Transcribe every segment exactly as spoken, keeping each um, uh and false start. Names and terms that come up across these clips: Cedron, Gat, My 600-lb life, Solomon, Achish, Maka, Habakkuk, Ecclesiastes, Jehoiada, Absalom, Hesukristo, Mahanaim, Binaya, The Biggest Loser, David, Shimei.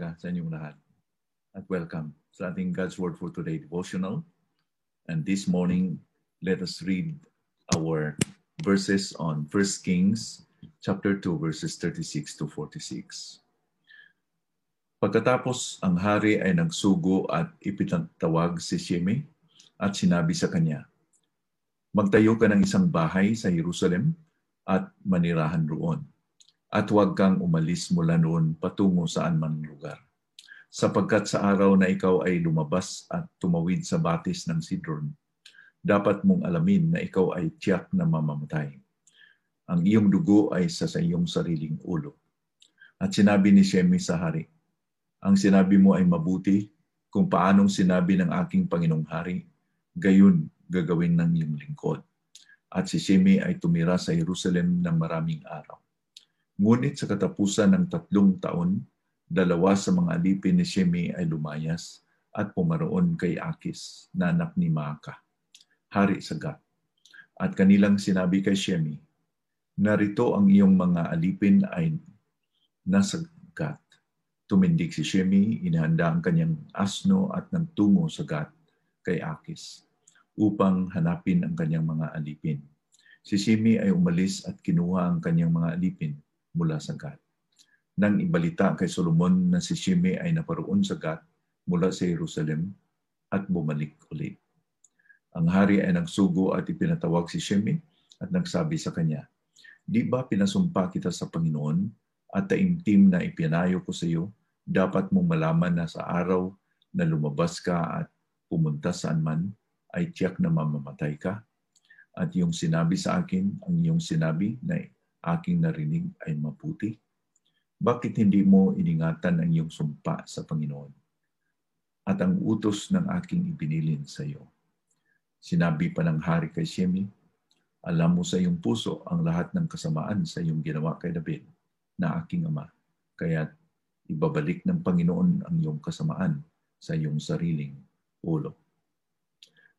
umaga sa inyong lahat at welcome sa ating God's Word for Today devotional. And this morning, let us read our verses on First Kings chapter two verses thirty-six to forty-six. Pagkatapos ang hari ay nagsugo at ipinatawag si Shimei at sinabi sa kanya, "Magtayo ka ng isang bahay sa Jerusalem at manirahan roon. At huwag kang umalis mula noon patungo saan man lugar. Sapagkat sa araw na ikaw ay lumabas at tumawid sa batis ng Cedron, dapat mong alamin na ikaw ay tiyak na mamamatay. Ang iyong dugo ay sa sa iyong sariling ulo." At sinabi ni Shimei sa hari, "Ang sinabi mo ay mabuti kung paanong sinabi ng aking Panginoong Hari, gayon gagawin ng iyong lingkod." At si Shimei ay tumira sa Jerusalem ng maraming araw. Ngunit sa katapusan ng tatlong taon, dalawa sa mga alipin ni Shimei ay lumayas at pumaroon kay Achish, na anak ni Maka, hari sa Gat. At kanilang sinabi kay Shimei, "Narito ang iyong mga alipin ay nasa Gat." Tumindig si Shimei, inihanda ang kanyang asno at nagtungo sa Gat kay Achish upang hanapin ang kanyang mga alipin. Si Shimei ay umalis at kinuha ang kanyang mga alipin mula sa Gat. Nang ibalita kay Solomon na si Shimei ay naparoon sa Gat mula sa Jerusalem at bumalik ulit. Ang hari ay nagsugo at ipinatawag si Shimei at nagsabi sa kanya, "Di ba pinasumpa kita sa Panginoon at taimtim na ipinayo ko sa iyo, dapat mong malaman na sa araw na lumabas ka at pumunta saan man ay tiyak na mamamatay ka? At yung sinabi sa akin, ang iyong sinabi na aking narinig ay mabuti. Bakit hindi mo iningatan ang iyong sumpa sa Panginoon at ang utos ng aking ibinilin sa iyo?" Sinabi pa ng hari kay Shimei, "Alam mo sa iyong puso ang lahat ng kasamaan sa iyong ginawa kay David na aking ama, kaya't ibabalik ng Panginoon ang iyong kasamaan sa iyong sariling ulo."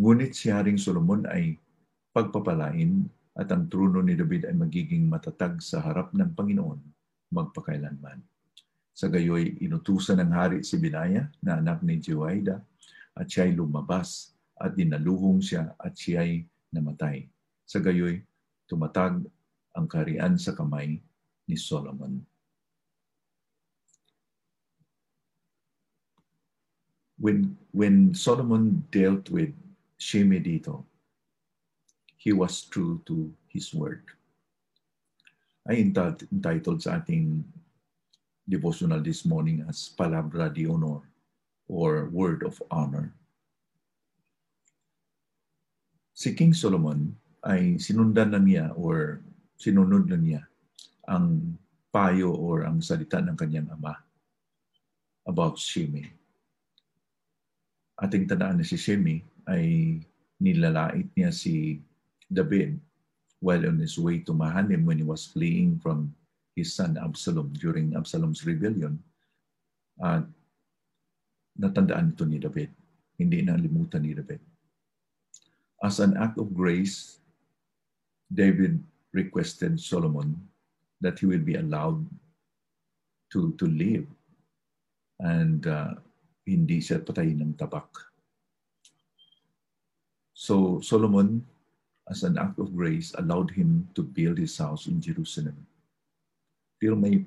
Ngunit si Haring Solomon ay pagpapalain at ang trono ni David ay magiging matatag sa harap ng Panginoon magpakailanman. Sa gayoy, inutusan ng hari si Binaya na anak ni Jehoiada at siya'y lumabas at dinaluhong siya at siya'y namatay. Sa gayoy, tumatag ang kaharian sa kamay ni Solomon. When, when Solomon dealt with Shimei dito, he was true to his word. Ay entitled sa ating devotional this morning as Palabra de Honor or Word of Honor. Si King Solomon ay sinundan na niya or sinunod na niya ang payo or ang salita ng kanyang ama about Shimei. Ating tandaan na si Shimei ay nilalait niya si David while on his way to Mahanaim when he was fleeing from his son Absalom during Absalom's rebellion. At uh, natandaan ito ni David. Hindi nalimutan ni David. As an act of grace, David requested Solomon that he will be allowed to, to live. And uh, hindi siya patayin ng tabak. So Solomon, as an act of grace, allowed him to build his house in Jerusalem. Pero may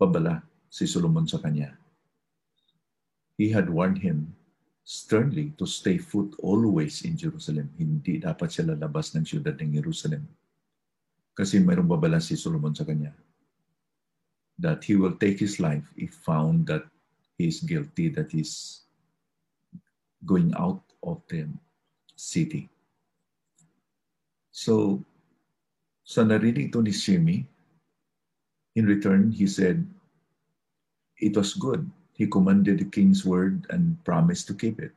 pabala si Solomon sa kanya. He had warned him sternly to stay put always in Jerusalem. Hindi dapat siya lalabas ng siyudad ng Jerusalem. Kasi mayroong babala si Solomon sa kanya that he will take his life if found that he is guilty, that he is going out of the city. So, sa narinig ito ni Shimei, in return, he said, it was good. He commanded the king's word and promised to keep it.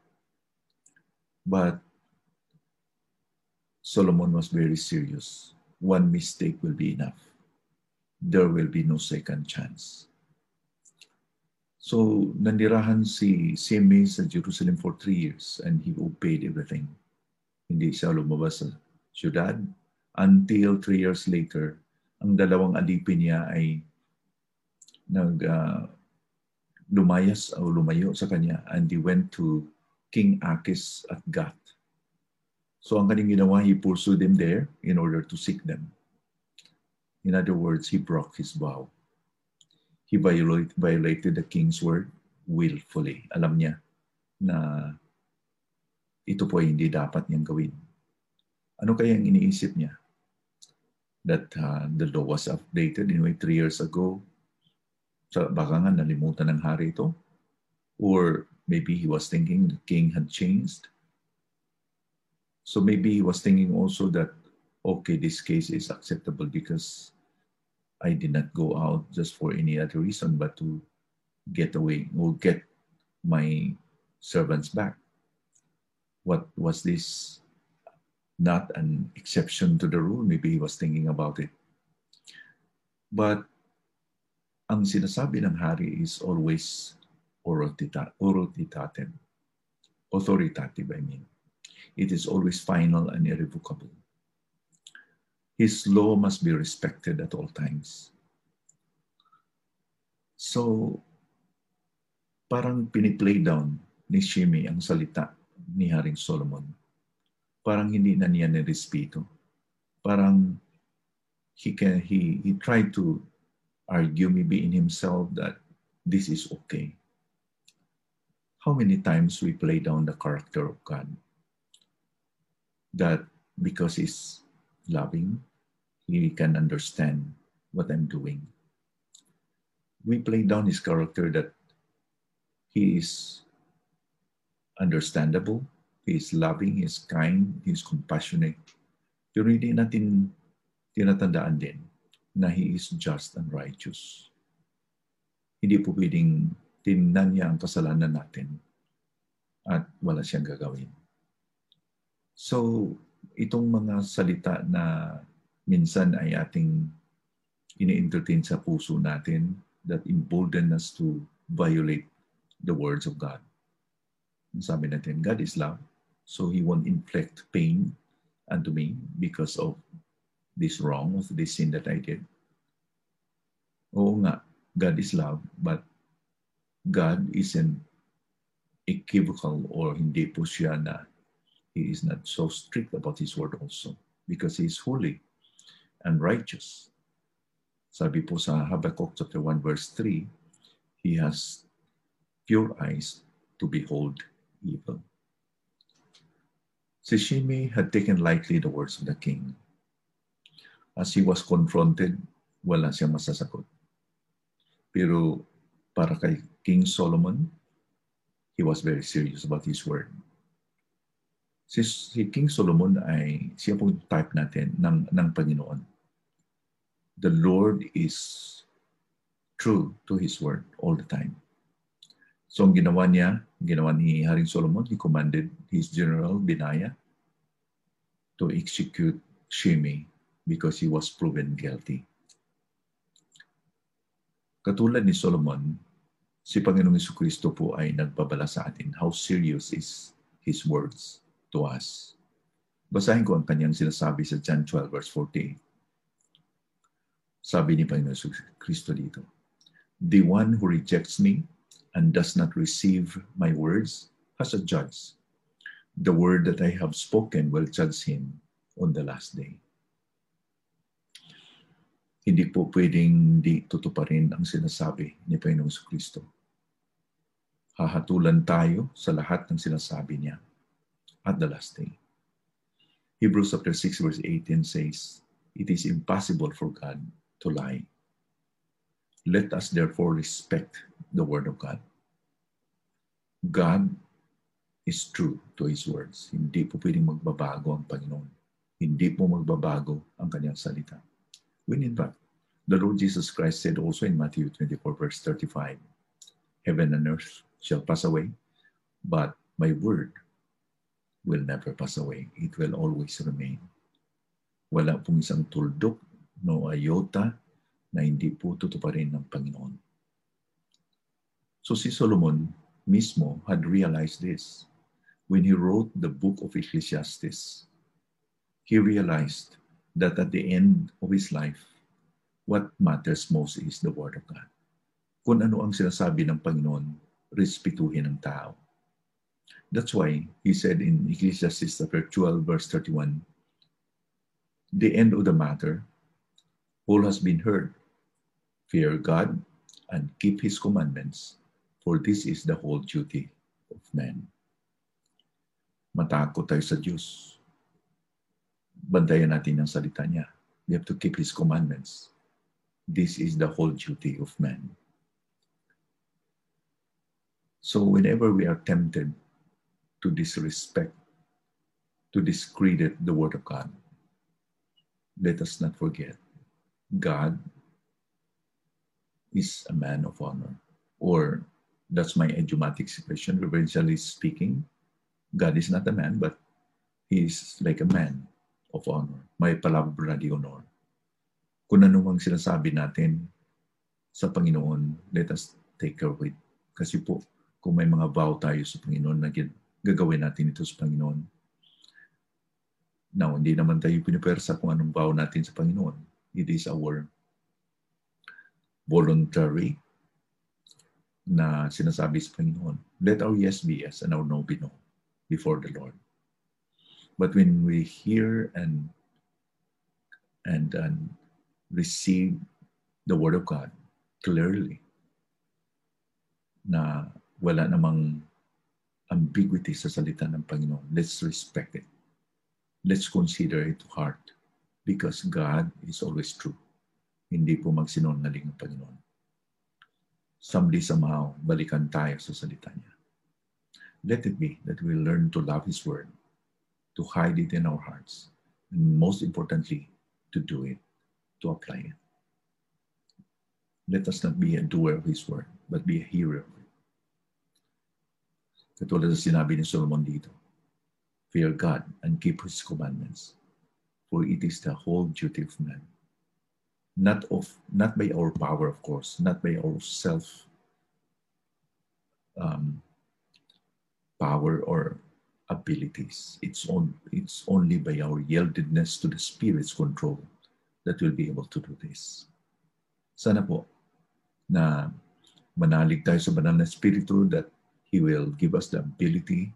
But Solomon was very serious. One mistake will be enough. There will be no second chance. So, nanirahan si Shimei sa Jerusalem for three years and he obeyed everything. Hindi siya lumabas sa siyudad, until three years later, ang dalawang alipin niya ay nag, uh, lumayas o lumayo sa kanya, and he went to King Achish at Gat. So ang kanyang ginawa, he pursued him there in order to seek them. In other words, he broke his vow. He violate, violated the king's word willfully. Alam niya na ito po ay hindi dapat niyang gawin. Ano kaya ang iniisip niya? That uh, the law was updated anyway three years ago. So baka nga nalimutan ng hari ito. Or maybe he was thinking the king had changed. So maybe he was thinking also that, okay, this case is acceptable because I did not go out just for any other reason but to get away or get my servants back. What was this? Not an exception to the rule. Maybe he was thinking about it. But ang sinasabi ng hari is always authoritative. Authoritative, I mean. It is always final and irrevocable. His law must be respected at all times. So, parang piniplay down ni Shimei ang salita ni Haring Solomon. Parang hindi na niya nirespeto. Parang he, can, he, he tried to argue maybe in himself that this is okay. How many times we play down the character of God? That because he's loving, he can understand what I'm doing. We play down his character that he is understandable, he is loving, he is kind, he is compassionate. Pero hindi natin tinatandaan din na he is just and righteous. Hindi po pwedeng tingnan niya ang kasalanan natin at wala siyang gagawin. So, itong mga salita na minsan ay ating ini-entertain sa puso natin that embolden us to violate the words of God. Sabi natin, God is love, so He won't inflict pain unto me because of this wrong, of this sin that I did. Oo nga, God is love, but God isn't equivocal or hindi po siya na He is not so strict about His word also because He is holy and righteous. Sabi po sa Habakkuk chapter one verse three, He has pure eyes to behold evil. Si Shimei had taken lightly the words of the king. As he was confronted, wala siyang masasagot. Pero para kay King Solomon, he was very serious about his word. Si, si King Solomon ay siya pong type natin ng, ng Panginoon. The Lord is true to His word all the time. So ang ginawa niya, ginawa ni Haring Solomon, he commanded his general Binaya to execute Shimei because he was proven guilty. Katulad ni Solomon, si Panginoong Hesukristo po ay nagbabala sa atin how serious is His words to us. Basahin ko ang kanyang sinasabi sa John twelve verse forty-eight. Sabi ni Panginoon Hesukristo dito, "The one who rejects me and does not receive my words has a judge. The word that I have spoken will judge him on the last day." Hindi po pwedeng di tutuparin ang sinasabi ni Panginoong Hesukristo. Hahatulan tayo sa lahat ng sinasabi niya at the last day. Hebrews chapter six verse eighteen says, "It is impossible for God to lie. Let us therefore respect the word of God." God is true to His words. Hindi po pwedeng magbabago ang Panginoon. Hindi po magbabago ang kanyang salita. When in fact, the Lord Jesus Christ said also in Matthew twenty-four verse thirty-five, "Heaven and earth shall pass away, but my word will never pass away. It will always remain." Wala pong isang tuldok, no iota, na hindi po tutuparin ng Panginoon. So si Solomon mismo had realized this. When he wrote the book of Ecclesiastes, he realized that at the end of his life, what matters most is the Word of God. kung ano ang sinasabi ng Panginoon, respetuhin ang tao. That's why he said in Ecclesiastes chapter twelve verse thirty-one, the end of the matter, all has been heard. Fear God and keep his commandments, for this is the whole duty of man. Matakot tayo sa Diyos. Bantayan natin ang salita niya. We have to keep his commandments. This is the whole duty of man. So whenever we are tempted to disrespect, to discredit the word of God, let us not forget, God is a man of honor. Or, that's my idiomatic situation, reverentially speaking, God is not a man, but He is like a man of honor. May palabra di honor. Kung anumang sinasabi natin sa Panginoon, let us take care of it. Kasi po, kung may mga vow tayo sa Panginoon, na gagawin natin ito sa Panginoon. Now, hindi naman tayo pinipersa kung anong vow natin sa Panginoon. It is our voluntary na sinasabi sa Panginoon. Let our yes be yes and our no be no before the Lord. But when we hear and, and, and receive the Word of God clearly, na wala namang ambiguity sa salita ng Panginoon, let's respect it. Let's consider it to heart because God is always true. Hindi po magsinungaling ang Panginoon. Someday, somehow, balikan tayo sa salita niya. Let it be that we learn to love His Word, to hide it in our hearts, and most importantly, to do it, to apply it. Let us not be a doer of His Word, but be a hearer of it. Katulad na sinabi ni Solomon dito, fear God and keep His commandments, for it is the whole duty of man. Not of, not by our power, of course, not by our self um, power or abilities. It's on, it's only by our yieldedness to the Spirit's control that we'll be able to do this. Sana po na manalig tayo sa banal na Espiritu that He will give us the ability,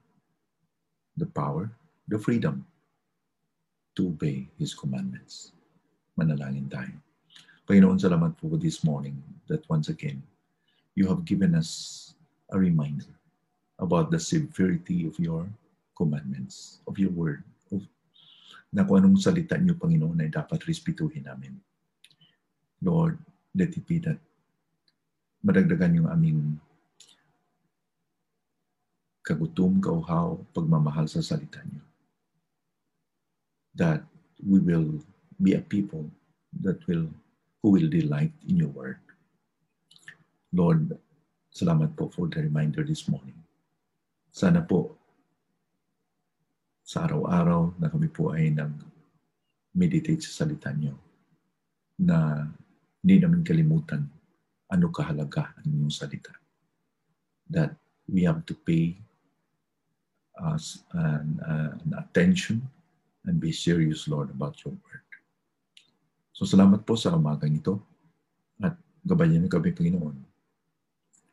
the power, the freedom to obey His commandments. Manalangin tayo. Panginoon, salamat po this morning that once again, you have given us a reminder about the severity of your commandments, of your word, of, na kung anong salita niyo, Panginoon, ay dapat respetuhin namin. Lord, let it be that madagdagan yung aming kagutom, kauhaw, pagmamahal sa salita niyo. That we will be a people that will who will delight in your word. Lord, salamat po for the reminder this morning. Sana po sa araw-araw na kami po ay nag-meditate sa salita niyo na hindi namin kalimutan ano kahalagahan ng salita. That we have to pay us an, uh, an attention and be serious, Lord, about your word. So, salamat po sa umagang ito at gabayan niyo kami, Panginoon.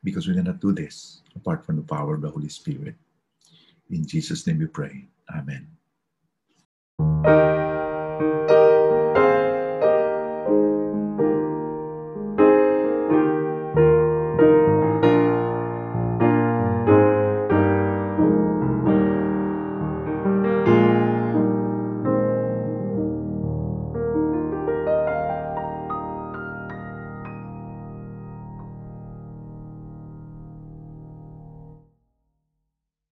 Because we cannot do this apart from the power of the Holy Spirit. In Jesus' name we pray. Amen.